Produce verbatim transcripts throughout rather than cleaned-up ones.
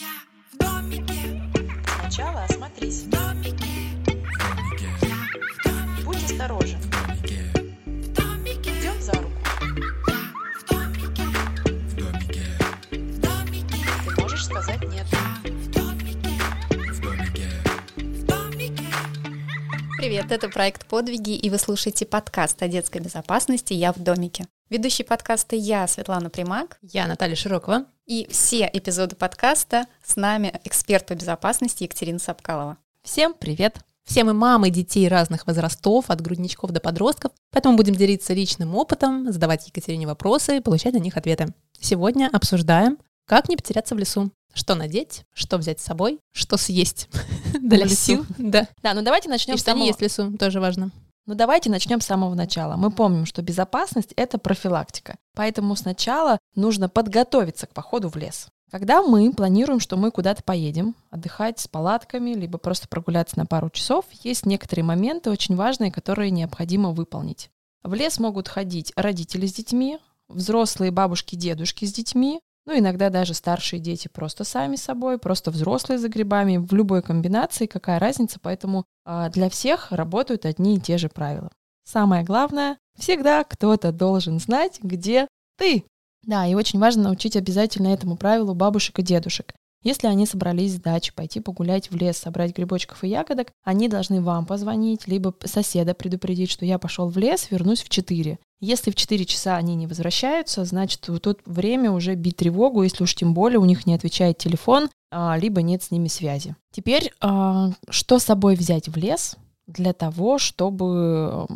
Я в домике. Сначала осмотрись. В домике. Я в домике. Будь осторожен. В домике. В домике. Идем за руку. Я в домике. В домике. В домике. Ты можешь сказать нет. Я в домике. В домике. В домике. Привет, это проект «Подвиги», и вы слушаете подкаст о детской безопасности «Я в домике». Ведущий подкаста я, Светлана Примак. Я, Наталья Широкова. И все эпизоды подкаста с нами эксперт по безопасности Екатерина Собкалова. Всем привет! Все мы мамы детей разных возрастов, от грудничков до подростков, поэтому будем делиться личным опытом, задавать Екатерине вопросы и получать на них ответы. Сегодня обсуждаем, как не потеряться в лесу. Что надеть, что взять с собой, что съесть для лесу. Да, ну давайте начнем с того. И что не есть в лесу, тоже важно. Ну давайте начнем с самого начала. Мы помним, что безопасность — это профилактика, поэтому сначала нужно подготовиться к походу в лес. Когда мы планируем, что мы куда-то поедем, отдыхать с палатками, либо просто прогуляться на пару часов, есть некоторые моменты очень важные, которые необходимо выполнить. В лес могут ходить родители с детьми, взрослые бабушки, дедушки с детьми, ну иногда даже старшие дети просто сами собой, просто взрослые за грибами, в любой комбинации, какая разница, поэтому для всех работают одни и те же правила. Самое главное, всегда кто-то должен знать, где ты. Да, и очень важно научить обязательно этому правилу бабушек и дедушек. Если они собрались с дачи пойти погулять в лес, собрать грибочков и ягодок, они должны вам позвонить, либо соседа предупредить, что я пошел в лес, вернусь в четыре. Если в четыре часа они не возвращаются, значит, в то время уже бить тревогу, если уж тем более у них не отвечает телефон, либо нет с ними связи. Теперь, что с собой взять в лес для того, чтобы...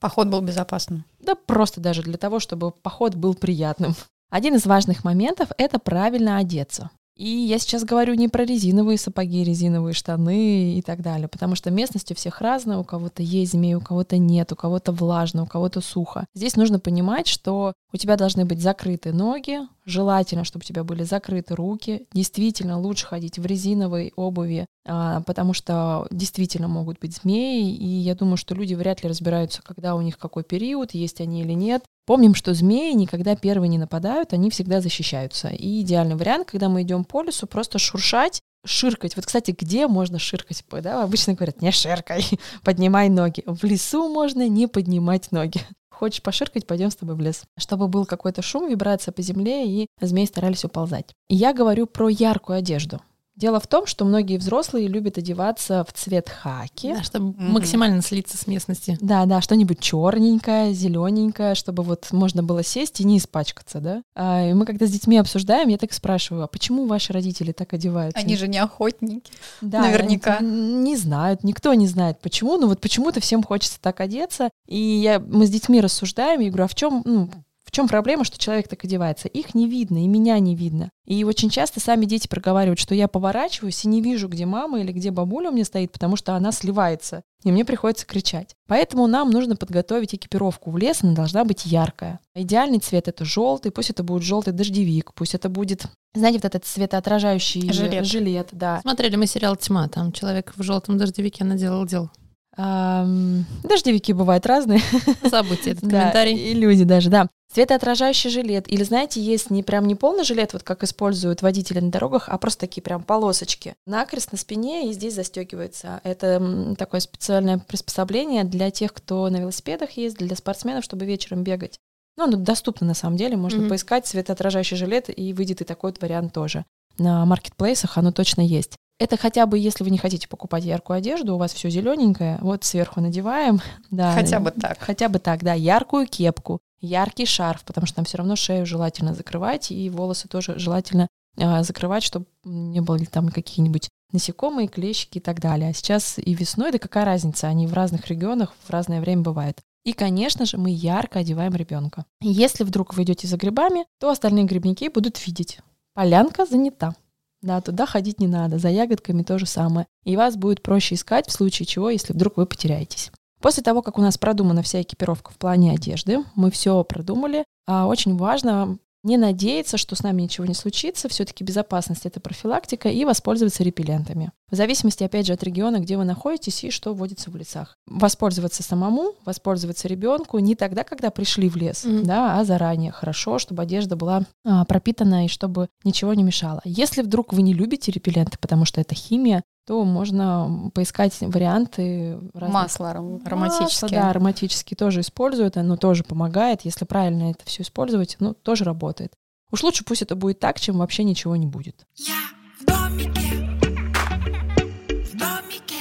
Поход был безопасным. Да просто даже для того, чтобы поход был приятным. Один из важных моментов — это правильно одеться. И я сейчас говорю не про резиновые сапоги, резиновые штаны и так далее, потому что местность у всех разная, у кого-то есть змеи, у кого-то нет, у кого-то влажно, у кого-то сухо. Здесь нужно понимать, что у тебя должны быть закрыты ноги, желательно, чтобы у тебя были закрыты руки. Действительно, лучше ходить в резиновой обуви, потому что действительно могут быть змеи, и я думаю, что люди вряд ли разбираются, когда у них какой период, есть они или нет. Помним, что змеи никогда первые не нападают, они всегда защищаются. И идеальный вариант, когда мы идем по лесу, просто шуршать, ширкать. Вот, кстати, где можно ширкать? Да? Обычно говорят, не ширкай, поднимай ноги. В лесу можно не поднимать ноги. Хочешь поширкать, пойдем с тобой в лес. Чтобы был какой-то шум, вибрация по земле, и змеи старались уползать. И я говорю про яркую одежду. Дело в том, что многие взрослые любят одеваться в цвет хаки. Да, чтобы mm-hmm. максимально слиться с местности. Да, да, что-нибудь черненькое, зелененькое, чтобы вот можно было сесть и не испачкаться, да. А, и мы когда с детьми обсуждаем, я так спрашиваю, а почему ваши родители так одеваются? Они же не охотники, да, наверняка. Не знают, никто не знает, почему, но вот почему-то всем хочется так одеться. И я, мы с детьми рассуждаем, я говорю, а в чем... Ну, в чем проблема, что человек так одевается? Их не видно, и меня не видно. И очень часто сами дети проговаривают, что я поворачиваюсь и не вижу, где мама или где бабуля у меня стоит, потому что она сливается, и мне приходится кричать. Поэтому нам нужно подготовить экипировку в лес, она должна быть яркая. Идеальный цвет — это желтый, пусть это будет желтый дождевик, пусть это будет, знаете, вот этот светоотражающий жилет. жилет да. Смотрели мы сериал «Тьма», там человек в желтом дождевике наделал дел. Дождевики бывают разные. Забудьте этот комментарий. И люди даже, да. Светоотражающий жилет. Или, знаете, есть не прям не полный жилет, вот как используют водители на дорогах, а просто такие прям полосочки. Накрест на спине, и здесь застегивается. Это такое специальное приспособление для тех, кто на велосипедах ездит, для спортсменов, чтобы вечером бегать. Ну, оно доступно на самом деле. Можно mm-hmm. поискать светоотражающий жилет, и выйдет и такой вот вариант тоже. На маркетплейсах оно точно есть. Это хотя бы, если вы не хотите покупать яркую одежду, у вас все зелененькое, вот сверху надеваем. Да, хотя бы так. Хотя бы так, да, яркую кепку, яркий шарф, потому что нам все равно шею желательно закрывать, и волосы тоже желательно э, закрывать, чтобы не были там какие-нибудь насекомые, клещики и так далее. А сейчас и весной, да какая разница, они в разных регионах в разное время бывают. И, конечно же, мы ярко одеваем ребенка. Если вдруг вы идете за грибами, то остальные грибники будут видеть. Полянка занята. Да, туда ходить не надо, за ягодками то же самое. И вас будет проще искать в случае чего, если вдруг вы потеряетесь. После того, как у нас продумана вся экипировка в плане одежды, мы все продумали, а очень важно не надеяться, что с нами ничего не случится, все-таки безопасность — это профилактика, и воспользоваться репеллентами. В зависимости, опять же, от региона, где вы находитесь и что водится в лесах. Воспользоваться самому, воспользоваться ребенку не тогда, когда пришли в лес, mm-hmm. да, а заранее. Хорошо, чтобы одежда была а, пропитана и чтобы ничего не мешало. Если вдруг вы не любите репелленты, потому что это химия, то можно поискать варианты разных. Масло ароматические. Масло, да, ароматические тоже используют, оно тоже помогает. Если правильно это все использовать, ну, тоже работает. Уж лучше пусть это будет так, чем вообще ничего не будет. Я в домике, в домике.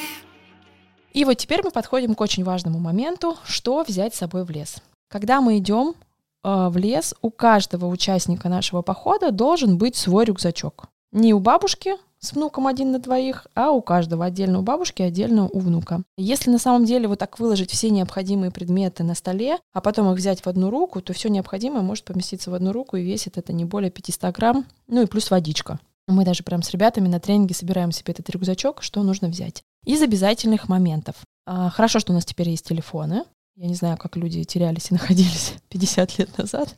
И вот теперь мы подходим к очень важному моменту, что взять с собой в лес. Когда мы идем э, в лес, у каждого участника нашего похода должен быть свой рюкзачок. Не у бабушки с внуком один на двоих, а у каждого отдельно у бабушки, отдельно у внука. Если на самом деле вот так выложить все необходимые предметы на столе, а потом их взять в одну руку, то все необходимое может поместиться в одну руку, и весит это не более пятьсот грамм, ну и плюс водичка. Мы даже прям с ребятами на тренинге собираем себе этот рюкзачок, что нужно взять. Из обязательных моментов. Хорошо, что у нас теперь есть телефоны. Я не знаю, как люди терялись и находились пятьдесят лет назад.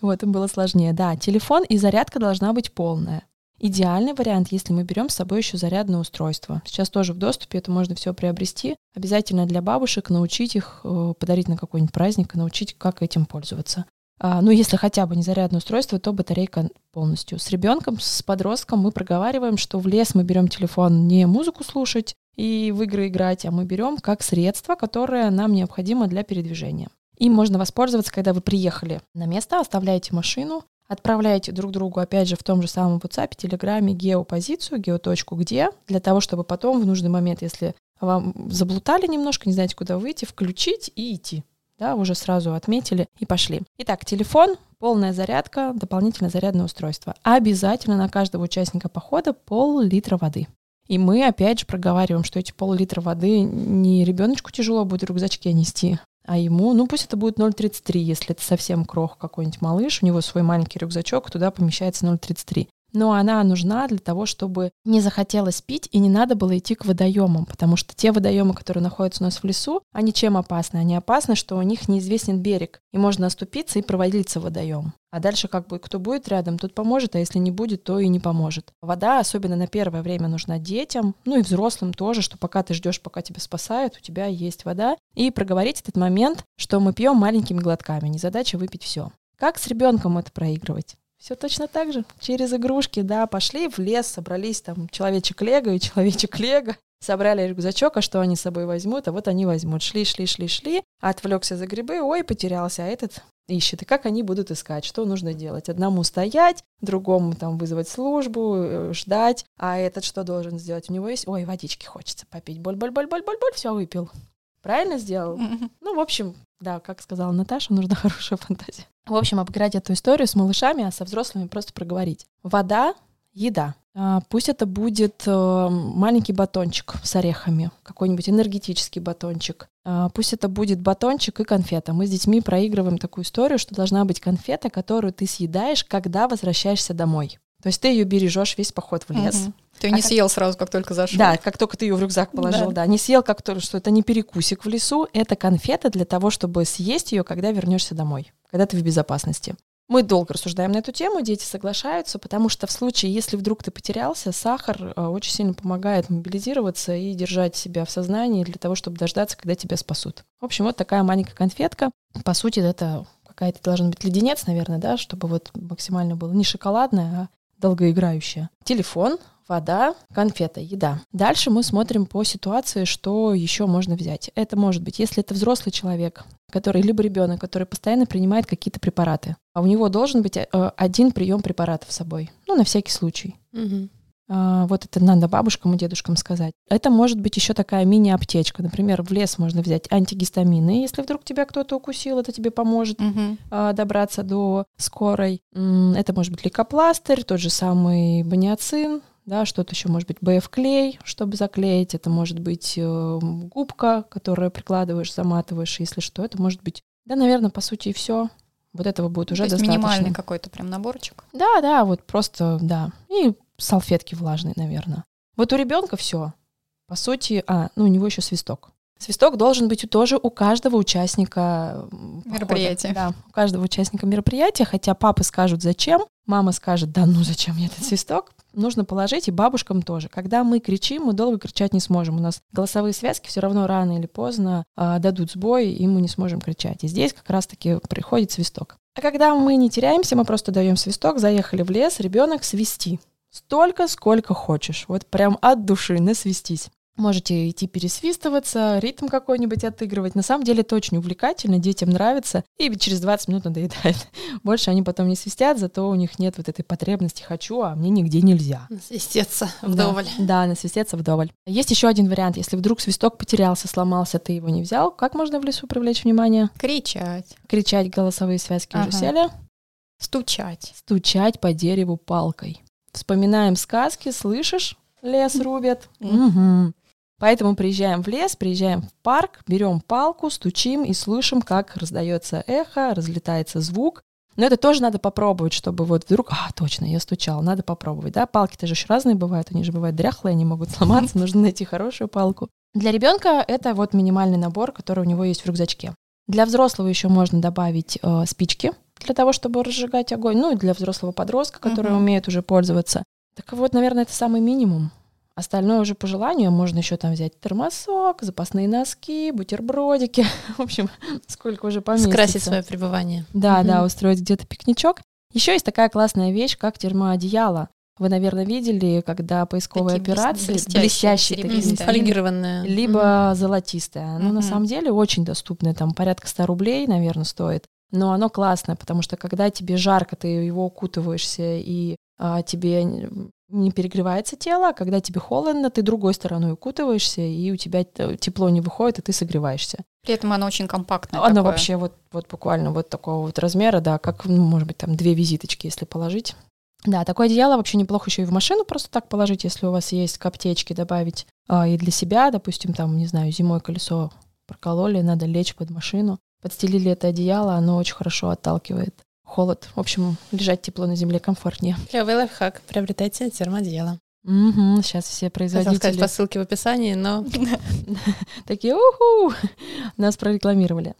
Вот, им было сложнее. Да, телефон и зарядка должна быть полная. Идеальный вариант, если мы берем с собой еще зарядное устройство. Сейчас тоже в доступе, это можно все приобрести. Обязательно для бабушек научить их, подарить на какой-нибудь праздник, научить, как этим пользоваться. А, ну, если хотя бы не зарядное устройство, то батарейка полностью. С ребенком, с подростком мы проговариваем, что в лес мы берем телефон не музыку слушать и в игры играть, а мы берем как средство, которое нам необходимо для передвижения. Им можно воспользоваться, когда вы приехали на место, оставляете машину, отправляете друг другу, опять же, в том же самом WhatsApp, Telegram, геопозицию, геоточку где, для того, чтобы потом в нужный момент, если вам заблутали немножко, не знаете, куда выйти, включить и идти. Да, уже сразу отметили и пошли. Итак, телефон, полная зарядка, дополнительное зарядное устройство. Обязательно на каждого участника похода пол-литра воды. И мы, опять же, проговариваем, что эти пол-литра воды не ребеночку тяжело будет в рюкзачке нести, а ему, ну пусть это будет ноль тридцать три, если это совсем крох какой-нибудь малыш, у него свой маленький рюкзачок, туда помещается ноль тридцать три. Но она нужна для того, чтобы не захотелось пить и не надо было идти к водоемам, потому что те водоемы, которые находятся у нас в лесу, они чем опасны? Они опасны, что у них неизвестен берег, и можно оступиться и провалиться в водоем. А дальше как бы кто будет рядом, тот поможет, а если не будет, то и не поможет. Вода особенно на первое время нужна детям, ну и взрослым тоже, что пока ты ждешь, пока тебя спасают, у тебя есть вода. И проговорить этот момент, что мы пьем маленькими глотками, незадача выпить все. Как с ребенком это проигрывать? Все точно так же, через игрушки, да, пошли в лес, собрались там человечек Лего и человечек Лего, собрали рюкзачок, а что они с собой возьмут, а вот они возьмут, шли, шли, шли, шли, отвлекся за грибы, ой, потерялся, а этот ищет, и как они будут искать, что нужно делать, одному стоять, другому там вызвать службу, ждать, а этот что должен сделать, у него есть, ой, водички хочется попить, боль, боль, боль, боль, боль, боль, все выпил, правильно сделал, ну, в общем, да, как сказала Наташа, нужна хорошая фантазия. В общем, обыграть эту историю с малышами, а со взрослыми просто проговорить. Вода, еда. Пусть это будет маленький батончик с орехами, какой-нибудь энергетический батончик. Пусть это будет батончик и конфета. Мы с детьми проигрываем такую историю, что должна быть конфета, которую ты съедаешь, когда возвращаешься домой. То есть ты ее бережешь весь поход в лес. Угу. Ты ее не а съел как... сразу, как только зашел. Да, как только ты ее в рюкзак положил, да. да. Не съел, как только что это не перекусик в лесу, это конфета для того, чтобы съесть ее, когда вернешься домой, когда ты в безопасности. Мы долго рассуждаем на эту тему, дети соглашаются, потому что в случае, если вдруг ты потерялся, сахар очень сильно помогает мобилизироваться и держать себя в сознании для того, чтобы дождаться, когда тебя спасут. В общем, вот такая маленькая конфетка. По сути, это какая-то должен быть леденец, наверное, да, чтобы вот максимально было не шоколадное, а долгоиграющая. Телефон, вода, конфета, еда. Дальше мы смотрим по ситуации, что еще можно взять. Это может быть, если это взрослый человек, который, либо ребенок, который постоянно принимает какие-то препараты, а у него должен быть один прием препаратов с собой, ну, на всякий случай. Угу. Вот это надо бабушкам и дедушкам сказать. Это может быть еще такая мини-аптечка. Например, в лес можно взять антигистамины. Если вдруг тебя кто-то укусил, это тебе поможет mm-hmm. добраться до скорой. Это может быть лейкопластырь, тот же самый баниацин, да, что-то еще может быть бэ эф-клей, чтобы заклеить. Это может быть губка, которую прикладываешь, заматываешь, если что. Это может быть, да, наверное, по сути и все. Вот этого будет уже достаточно. То есть минимальный какой-то прям наборчик? Да, да, вот просто, да. И салфетки влажные, наверное. Вот у ребенка все. По сути, а, ну у него еще свисток. Свисток должен быть тоже у каждого участника мероприятия. Да, у каждого участника мероприятия, хотя папы скажут «зачем?», мама скажет «да ну зачем мне этот свисток?». Нужно положить и бабушкам тоже. Когда мы кричим, мы долго кричать не сможем. У нас голосовые связки все равно рано или поздно э, дадут сбой, и мы не сможем кричать. И здесь как раз-таки приходит свисток. А когда мы не теряемся, мы просто даем свисток, заехали в лес, ребенок свисти. Столько, сколько хочешь. Вот прям от души насвистись. Можете идти пересвистываться, ритм какой-нибудь отыгрывать. На самом деле это очень увлекательно, детям нравится. И ведь через двадцать минут надоедает. Больше они потом не свистят, зато у них нет вот этой потребности «хочу, а мне нигде нельзя». Насвистеться вдоволь. Да, да, насвистеться вдоволь. Есть еще один вариант. Если вдруг свисток потерялся, сломался, ты его не взял, как можно в лесу привлечь внимание? Кричать. Кричать, голосовые связки ага. уже сели. Стучать. Стучать по дереву палкой. Вспоминаем сказки, слышишь? Лес рубят. Угу. Поэтому приезжаем в лес, приезжаем в парк, берем палку, стучим и слышим, как раздается эхо, разлетается звук. Но это тоже надо попробовать, чтобы вот вдруг, а, точно, я стучал, надо попробовать, да? Палки-то же еще разные бывают, они же бывают дряхлые, они могут сломаться, нужно найти хорошую палку. Для ребенка это вот минимальный набор, который у него есть в рюкзачке. Для взрослого еще можно добавить э, спички для того, чтобы разжигать огонь, ну и для взрослого подростка, который угу. умеет уже пользоваться. Так вот, наверное, это самый минимум. Остальное уже по желанию. Можно еще там взять термосок, запасные носки, бутербродики. В общем, сколько уже поместится. Скрасить свое пребывание. Да, угу. да, устроить где-то пикничок. Еще есть такая классная вещь, как термоодеяло. Вы, наверное, видели, когда поисковые такие операции блестящие, блестящие такие, фольгированные, либо угу. золотистые. Оно угу. на самом деле очень доступное, там порядка сто рублей, наверное, стоит. Но оно классное, потому что когда тебе жарко, ты его укутываешься и а, тебе не перегревается тело, а когда тебе холодно, ты другой стороной укутываешься, и у тебя тепло не выходит, и ты согреваешься. При этом оно очень компактное. Оно такое. Вообще вот, вот буквально вот такого вот размера, да, как, ну, может быть, там две визиточки, если положить. Да, такое одеяло вообще неплохо еще и в машину просто так положить, если у вас есть к аптечке добавить. А, и для себя, допустим, там, не знаю, зимой колесо прокололи, надо лечь под машину. Подстелили это одеяло, оно очень хорошо отталкивает холод. В общем, лежать тепло на земле комфортнее. Клевый лайфхак. Приобретайте термоодеяло. Угу, сейчас все производители... Хотел сказать по ссылке в описании, но... Такие, уху, нас прорекламировали.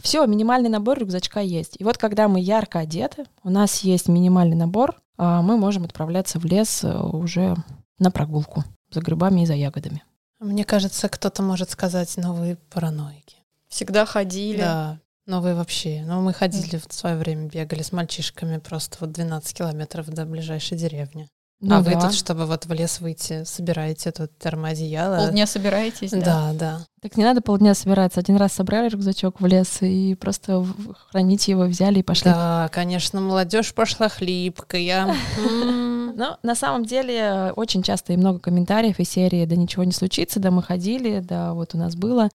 Все, минимальный набор рюкзачка есть. И вот когда мы ярко одеты, у нас есть минимальный набор, мы можем отправляться в лес уже на прогулку за грибами и за ягодами. Мне кажется, кто-то может сказать, но вы параноики. Всегда ходили. Да, новые вообще. Но ну, мы ходили в свое время, бегали с мальчишками просто вот двенадцать километров до ближайшей деревни. Ну, а да. вы тут, чтобы вот в лес выйти, собираете тут термоодеяло. Полдня собираетесь, да? Да, да. Так не надо полдня собираться. Один раз собрали рюкзачок в лес и просто хранить его взяли и пошли. Да, конечно, молодежь пошла хлипкая. Но на самом деле очень часто и много комментариев из серии «Да ничего не случится», «Да мы ходили», «Да вот у нас было».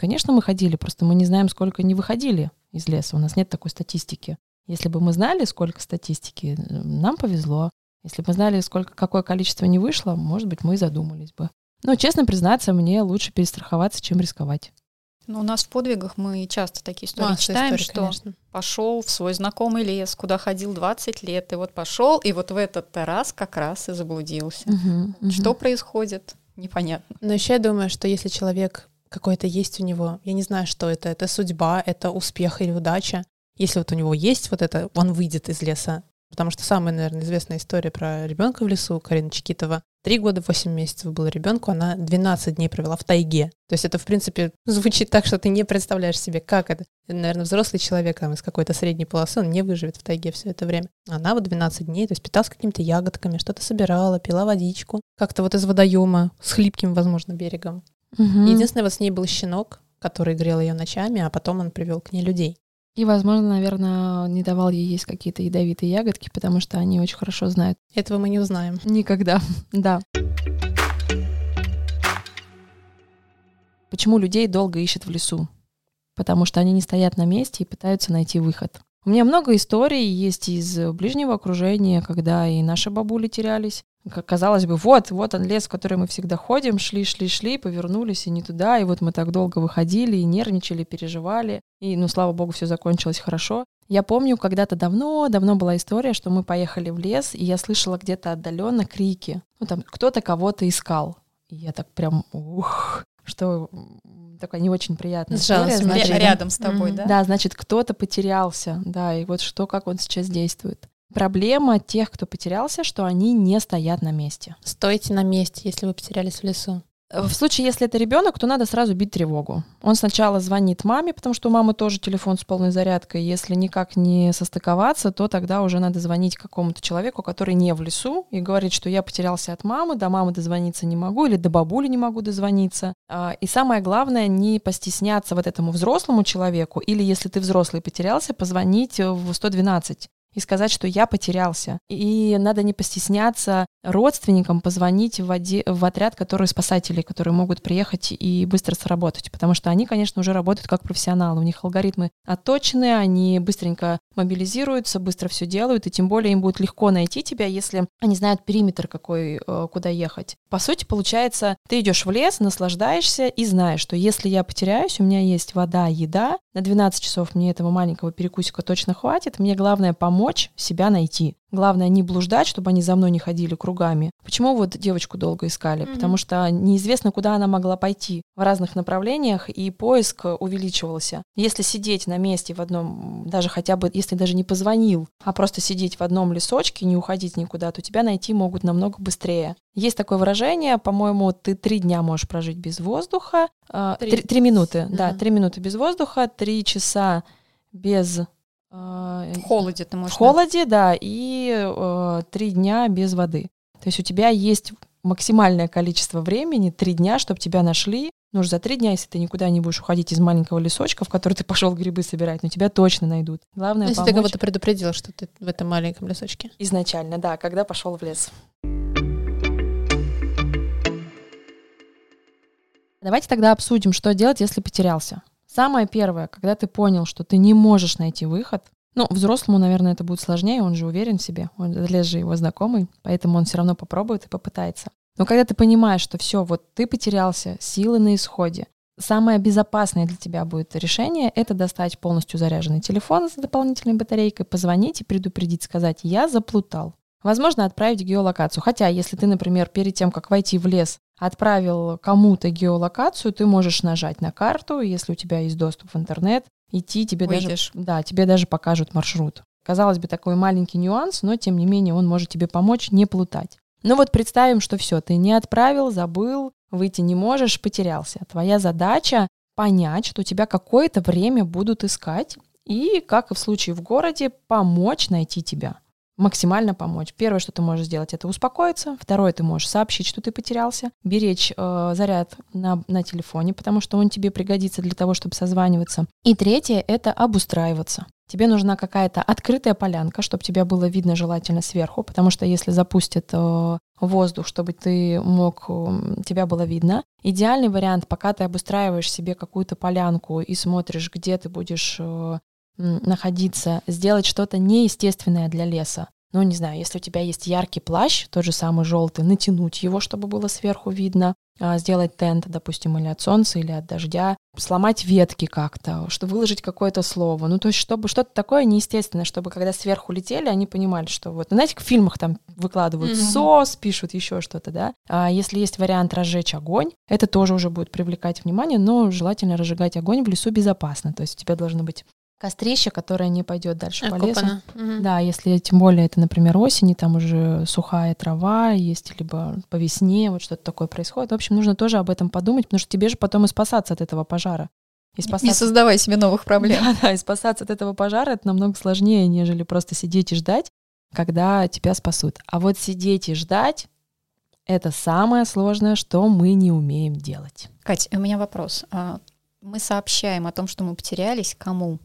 Конечно, мы ходили, просто мы не знаем, сколько не выходили из леса. У нас нет такой статистики. Если бы мы знали, сколько статистики, нам повезло. Если бы мы знали, сколько, какое количество не вышло, может быть, мы и задумались бы. Но, честно признаться, мне лучше перестраховаться, чем рисковать. Но у нас в подвигах мы часто такие истории Масса читаем, истории, что конечно. Пошел в свой знакомый лес, куда ходил двадцать лет, и вот пошел, и вот в этот раз как раз и заблудился. Угу, угу. Что происходит, непонятно. Но еще я думаю, что если человек... какое-то есть у него, я не знаю, что это, это судьба, это успех или удача. Если вот у него есть вот это, он выйдет из леса. Потому что самая, наверное, известная история про ребенка в лесу, Карина Чикитова. Три года, восемь месяцев было ребенку, она двенадцать дней провела в тайге. То есть это, в принципе, звучит так, что ты не представляешь себе, как это. Наверное, взрослый человек там, из какой-то средней полосы, он не выживет в тайге все это время. Она вот двенадцать дней, то есть питалась какими-то ягодками, что-то собирала, пила водичку, как-то вот из водоема с хлипким, возможно, берегом. Угу. Единственное, вот с ней был щенок, который грел ее ночами, а потом он привел к ней людей. И, возможно, наверное, не давал ей есть какие-то ядовитые ягодки, потому что они очень хорошо знают. Этого мы не узнаем. Никогда, да. Почему людей долго ищут в лесу? Потому что они не стоят на месте и пытаются найти выход. У меня много историй есть из ближнего окружения, когда и наши бабули терялись. Казалось бы, вот, вот он лес, в который мы всегда ходим, шли, шли, шли, повернулись и не туда, и вот мы так долго выходили и нервничали, переживали, и, ну, слава богу, все закончилось хорошо. Я помню, когда-то давно, давно была история, что мы поехали в лес, и я слышала где-то отдаленно крики, ну, там, кто-то кого-то искал. И я так прям, ух, что такая не очень приятная история. Значит, рядом с тобой, mm-hmm. да? Да, значит, кто-то потерялся, да, и вот что, как он сейчас действует. Проблема тех, кто потерялся, что они не стоят на месте. Стойте на месте, если вы потерялись в лесу. В случае, если это ребенок, то надо сразу бить тревогу. Он сначала звонит маме, потому что у мамы тоже телефон с полной зарядкой. Если никак не состыковаться, то тогда уже надо звонить какому-то человеку, который не в лесу, и говорить, что я потерялся от мамы, до мамы дозвониться не могу, или до бабули не могу дозвониться. И самое главное, не постесняться вот этому взрослому человеку, или если ты взрослый потерялся, позвонить в сто двенадцать. И сказать, что я потерялся. И надо не постесняться родственникам позвонить в, оде... в отряд, которые спасатели, которые могут приехать и быстро сработать. Потому что они, конечно, уже работают как профессионалы. У них алгоритмы отточены, они быстренько мобилизируются, быстро все делают. И тем более им будет легко найти тебя, если они знают периметр, какой, куда ехать. По сути, получается, ты идешь в лес, наслаждаешься и знаешь, что если я потеряюсь, у меня есть вода, еда. На двенадцать часов мне этого маленького перекусика точно хватит. Мне главное помочь. Помочь себя найти. Главное не блуждать, чтобы они за мной не ходили кругами. Почему вот девочку долго искали? Mm-hmm. Потому что неизвестно, куда она могла пойти в разных направлениях, и поиск увеличивался. Если сидеть на месте в одном, даже хотя бы, если даже не позвонил, а просто сидеть в одном лесочке, не уходить никуда, то тебя найти могут намного быстрее. Есть такое выражение, по-моему, ты три дня можешь прожить без воздуха. Три, три, три минуты, mm-hmm. да, три минуты без воздуха, три часа без... В холоде ты можешь. В холоде, да, и три э, дня без воды. То есть у тебя есть максимальное количество времени, три дня, чтобы тебя нашли. Ну уж за три дня, если ты никуда не будешь уходить из маленького лесочка, в который ты пошел грибы собирать, но тебя точно найдут. Главное помочь. Если ты кого-то предупредила, что ты в этом маленьком лесочке. Изначально, да, когда пошел в лес. Давайте тогда обсудим, что делать, если потерялся. Самое первое, когда ты понял, что ты не можешь найти выход, ну, взрослому, наверное, это будет сложнее, он же уверен в себе, он лес же его знакомый, поэтому он все равно попробует и попытается. Но когда ты понимаешь, что все, вот ты потерялся, силы на исходе, самое безопасное для тебя будет решение — это достать полностью заряженный телефон с дополнительной батарейкой, позвонить и предупредить, сказать «я заплутал». Возможно, отправить геолокацию. Хотя, если ты, например, перед тем, как войти в лес, отправил кому-то геолокацию, ты можешь нажать на карту, если у тебя есть доступ в интернет, идти, тебе даже, да, тебе даже покажут маршрут. Казалось бы, такой маленький нюанс, но, тем не менее, он может тебе помочь не плутать. Ну вот представим, что все, ты не отправил, забыл, выйти не можешь, потерялся. Твоя задача — понять, что тебя какое-то время будут искать и, как и в случае в городе, помочь найти тебя. Максимально помочь. Первое, что ты можешь сделать, это успокоиться. Второе, ты можешь сообщить, что ты потерялся. Беречь э, заряд на, на телефоне, потому что он тебе пригодится для того, чтобы созваниваться. И третье, это обустраиваться. Тебе нужна какая-то открытая полянка, чтобы тебя было видно желательно сверху, потому что если запустят э, воздух, чтобы ты мог, э, тебя было видно. Идеальный вариант, пока ты обустраиваешь себе какую-то полянку и смотришь, где ты будешь... Э, находиться, сделать что-то неестественное для леса. Ну, не знаю, если у тебя есть яркий плащ, тот же самый желтый, натянуть его, чтобы было сверху видно, сделать тент, допустим, или от солнца, или от дождя, сломать ветки как-то, чтобы выложить какое-то слово. Ну, то есть, чтобы что-то такое неестественное, чтобы когда сверху летели, они понимали, что вот... Ну, знаете, в фильмах там выкладывают mm-hmm. сос, пишут еще что-то, да? А если есть вариант разжечь огонь, это тоже уже будет привлекать внимание, но желательно разжигать огонь в лесу безопасно. То есть у тебя должно быть кострище, которое не пойдет дальше Окупано. По лесу. Угу. Да, если тем более это, например, осень, и там уже сухая трава есть, либо по весне, вот что-то такое происходит. В общем, нужно тоже об этом подумать, потому что тебе же потом и спасаться от этого пожара. И спасаться... Не создавай себе новых проблем. Да, да, и спасаться от этого пожара — это намного сложнее, нежели просто сидеть и ждать, когда тебя спасут. А вот сидеть и ждать — это самое сложное, что мы не умеем делать. Кать, у меня вопрос. Мы сообщаем о том, что мы потерялись, кому?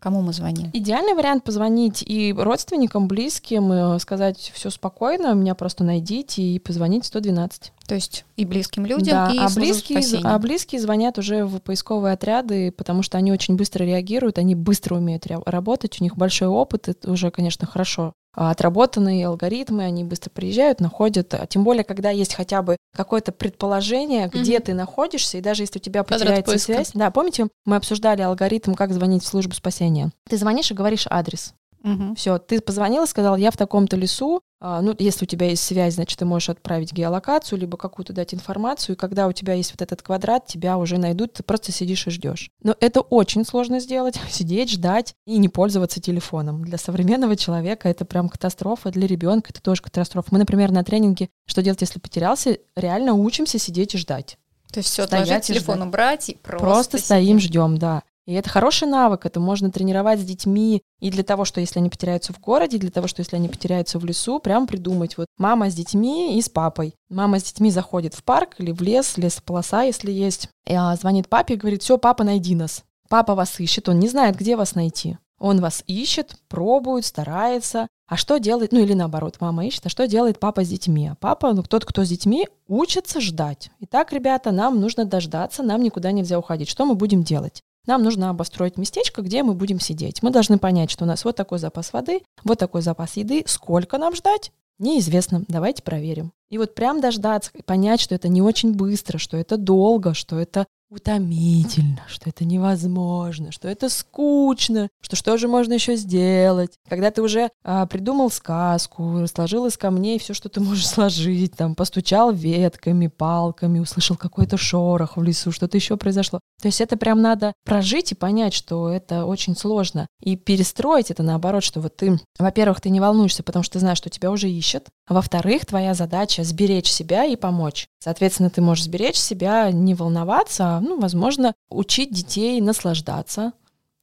Кому мы звоним? Идеальный вариант — позвонить и родственникам, близким, и сказать все спокойно, меня просто найдите, и позвонить сто двенадцать. То есть и близким людям, да, и а близкие, а близкие звонят уже в поисковые отряды, потому что они очень быстро реагируют, они быстро умеют ре- работать, у них большой опыт, это уже, конечно, хорошо. Отработанные алгоритмы, они быстро приезжают, находят, а тем более, когда есть хотя бы какое-то предположение, где mm-hmm. ты находишься, и даже если у тебя потеряется связь. Да, помните, мы обсуждали алгоритм, как звонить в службу спасения. Ты звонишь и говоришь адрес. Угу. Все, ты позвонила, сказала, я в таком-то лесу. А, ну, если у тебя есть связь, значит, ты можешь отправить геолокацию, либо какую-то дать информацию, и когда у тебя есть вот этот квадрат, тебя уже найдут, ты просто сидишь и ждешь. Но это очень сложно сделать, сидеть, ждать и не пользоваться телефоном. Для современного человека это прям катастрофа, для ребенка это тоже катастрофа. Мы, например, на тренинге «Что делать, если потерялся?» реально учимся сидеть и ждать. То есть все, отложить телефон, ждать. Убрать и просто Просто стоим, сидеть. Ждем, да. И это хороший навык, это можно тренировать с детьми и для того, что если они потеряются в городе, и для того, что если они потеряются в лесу, прям придумать. Вот мама с детьми и с папой. Мама с детьми заходит в парк или в лес, лесополоса, если есть, и, а, звонит папе и говорит, все, папа, найди нас. Папа вас ищет, он не знает, где вас найти. Он вас ищет, пробует, старается. А что делает, ну или наоборот, мама ищет, а что делает папа с детьми? А папа, ну тот, кто с детьми, учится ждать. Итак, ребята, нам нужно дождаться, нам никуда нельзя уходить. Что мы будем делать? Нам нужно обустроить местечко, где мы будем сидеть. Мы должны понять, что у нас вот такой запас воды, вот такой запас еды. Сколько нам ждать? Неизвестно. Давайте проверим. И вот прям дождаться, понять, что это не очень быстро, что это долго, что это утомительно, что это невозможно, что это скучно, что что же можно еще сделать. Когда ты уже а, придумал сказку, сложил из камней все, что ты можешь сложить, там, постучал ветками, палками, услышал какой-то шорох в лесу, что-то еще произошло. То есть это прям надо прожить и понять, что это очень сложно. И перестроить это наоборот, что вот ты, во-первых, ты не волнуешься, потому что ты знаешь, что тебя уже ищет. А во-вторых, твоя задача — сберечь себя и помочь. Соответственно, ты можешь сберечь себя, не волноваться, а, ну, возможно, учить детей наслаждаться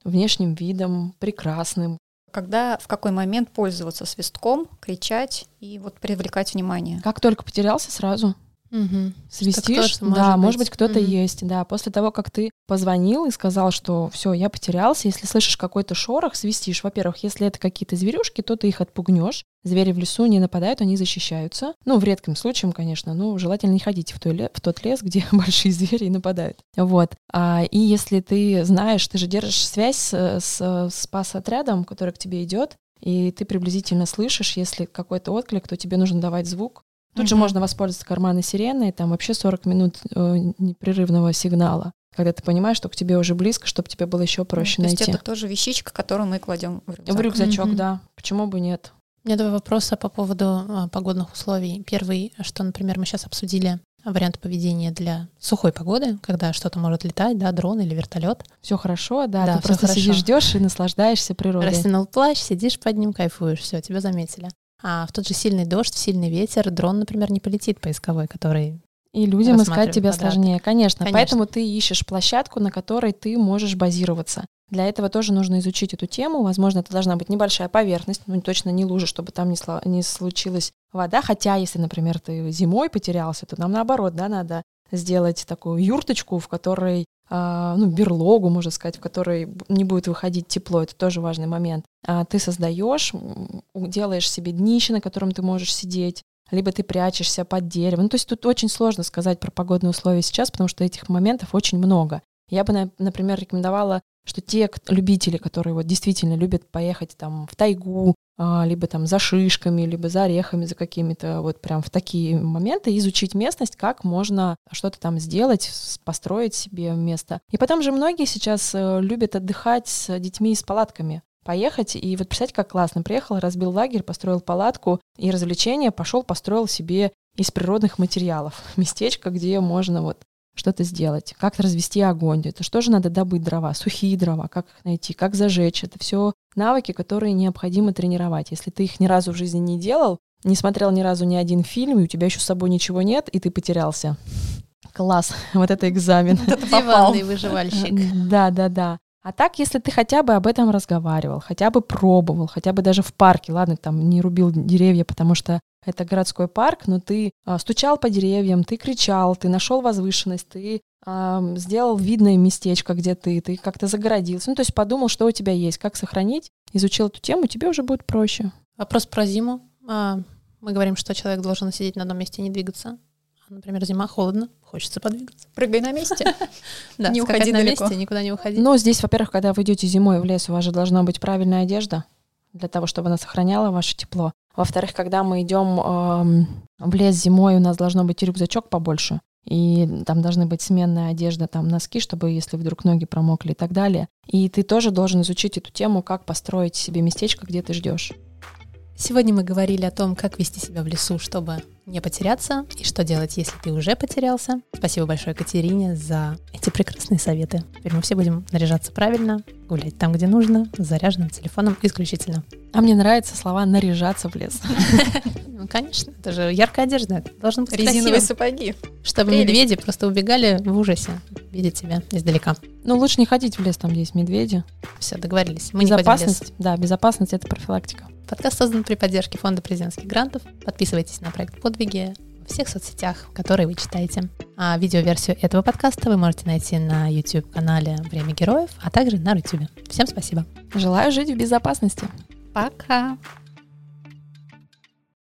внешним видом, прекрасным. Когда, в какой момент пользоваться свистком, кричать и вот привлекать внимание? Как только потерялся, сразу. Угу. Свистишь, кто-то, да, может быть, быть кто-то угу. есть, да. После того, как ты позвонил и сказал, что все, я потерялся, если слышишь какой-то шорох, свистишь. Во-первых, если это какие-то зверюшки, то ты их отпугнешь. Звери в лесу не нападают, они защищаются. Ну, в редком случае, конечно, но желательно не ходить в, той ле- в тот лес, где большие звери и нападают. Вот. А, и если ты знаешь, ты же держишь связь с, с спас-отрядом, который к тебе идет, и ты приблизительно слышишь, если какой-то отклик, то тебе нужно давать звук. Тут же можно воспользоваться карманной сиреной, там вообще сорок минут э, непрерывного сигнала, когда ты понимаешь, что к тебе уже близко, чтобы тебе было еще проще ну, то найти. То есть это тоже вещичка, которую мы кладем в рюкзак. В рюкзачок, mm-hmm. да. Почему бы нет? У меня два вопроса по поводу погодных условий. Первый, что, например, мы сейчас обсудили вариант поведения для сухой погоды, когда что-то может летать, да, дрон или вертолет. Все хорошо, да, да ты просто хорошо. Сидишь, ждешь и наслаждаешься природой. Растянул плащ, сидишь под ним, кайфуешь, все, тебя заметили. А в тот же сильный дождь, в сильный ветер дрон, например, не полетит поисковой, который... И людям искать тебя квадрат. Сложнее, конечно. конечно. Поэтому ты ищешь площадку, на которой ты можешь базироваться. Для этого тоже нужно изучить эту тему. Возможно, это должна быть небольшая поверхность, ну точно не лужа, чтобы там не, сло... не случилась вода. Хотя, если, например, ты зимой потерялся, то нам наоборот, да, надо сделать такую юрточку, в которой... ну, берлогу, можно сказать, в которой не будет выходить тепло, это тоже важный момент. А ты создаешь, делаешь себе днище, на котором ты можешь сидеть, либо ты прячешься под деревом. Ну, то есть тут очень сложно сказать про погодные условия сейчас, потому что этих моментов очень много. Я бы, например, рекомендовала, что те любители, которые вот действительно любят поехать там в тайгу, либо там за шишками, либо за орехами, за какими-то вот прям в такие моменты, изучить местность, как можно что-то там сделать, построить себе место. И потом же многие сейчас любят отдыхать с детьми и с палатками. Поехать, и вот представьте, как классно. Приехал, разбил лагерь, построил палатку, и развлечение пошел, построил себе из природных материалов местечко, где можно вот что-то сделать, как развести огонь. Это что же надо добыть дрова, сухие дрова, как их найти, как зажечь. Это все навыки, которые необходимо тренировать. Если ты их ни разу в жизни не делал, не смотрел ни разу ни один фильм, и у тебя еще с собой ничего нет, и ты потерялся. Класс, вот это экзамен. Диванный выживальщик. Да, да, да. А так, если ты хотя бы об этом разговаривал, хотя бы пробовал, хотя бы даже в парке, ладно, там не рубил деревья, потому что это городской парк, но ты а, стучал по деревьям, ты кричал, ты нашел возвышенность, ты а, сделал видное местечко, где ты, ты как-то загородился. Ну, то есть подумал, что у тебя есть, как сохранить, изучил эту тему, тебе уже будет проще. Вопрос про зиму. А, мы говорим, что человек должен сидеть на одном месте и не двигаться. Например, зима, холодно, хочется подвигаться. Прыгай на месте. Не уходи на месте, никуда не уходи. Но здесь, во-первых, когда вы идете зимой в лес, у вас же должна быть правильная одежда для того, чтобы она сохраняла ваше тепло. Во-вторых, когда мы идем в лес зимой, у нас должно быть рюкзачок побольше. и там должны быть сменная одежда, там носки, чтобы если вдруг ноги промокли и так далее. И ты тоже должен изучить эту тему, как построить себе местечко, где ты ждешь. Сегодня мы говорили о том, как вести себя в лесу, чтобы не потеряться, и что делать, если ты уже потерялся. Спасибо большое Екатерине за эти прекрасные советы. Теперь мы все будем наряжаться правильно, гулять там, где нужно, с заряженным телефоном исключительно. А мне нравятся слова «наряжаться в лес». Ну, конечно, это же яркая одежда, должен быть резиновые сапоги. Чтобы медведи просто убегали в ужасе, видя тебя издалека. Ну, лучше не ходить в лес, там есть медведи. Все, договорились, мы не ходим в лес. Да, безопасность – это профилактика. Подкаст создан при поддержке Фонда президентских грантов. Подписывайтесь на проект «Подвиги» во всех соцсетях, которые вы читаете. А видеоверсию этого подкаста вы можете найти на YouTube-канале «Время героев», а также на Рутюбе. Всем спасибо. Желаю жить в безопасности. Пока.